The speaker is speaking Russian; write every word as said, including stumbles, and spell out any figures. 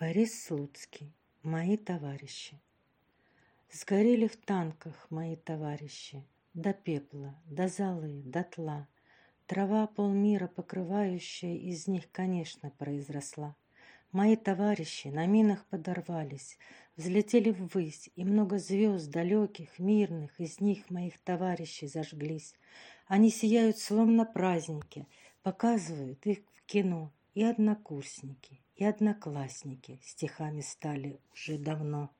Борис Слуцкий, мои товарищи. Сгорели в танках мои товарищи, до пепла, до золы, до тла. Трава полмира покрывающая из них, конечно, произросла. Мои товарищи на минах подорвались, взлетели ввысь, и много звезд далеких, мирных, из них моих товарищей зажглись. Они сияют словно праздники, показывают их в кино, и однокурсники, и одноклассники стихами стали уже давно.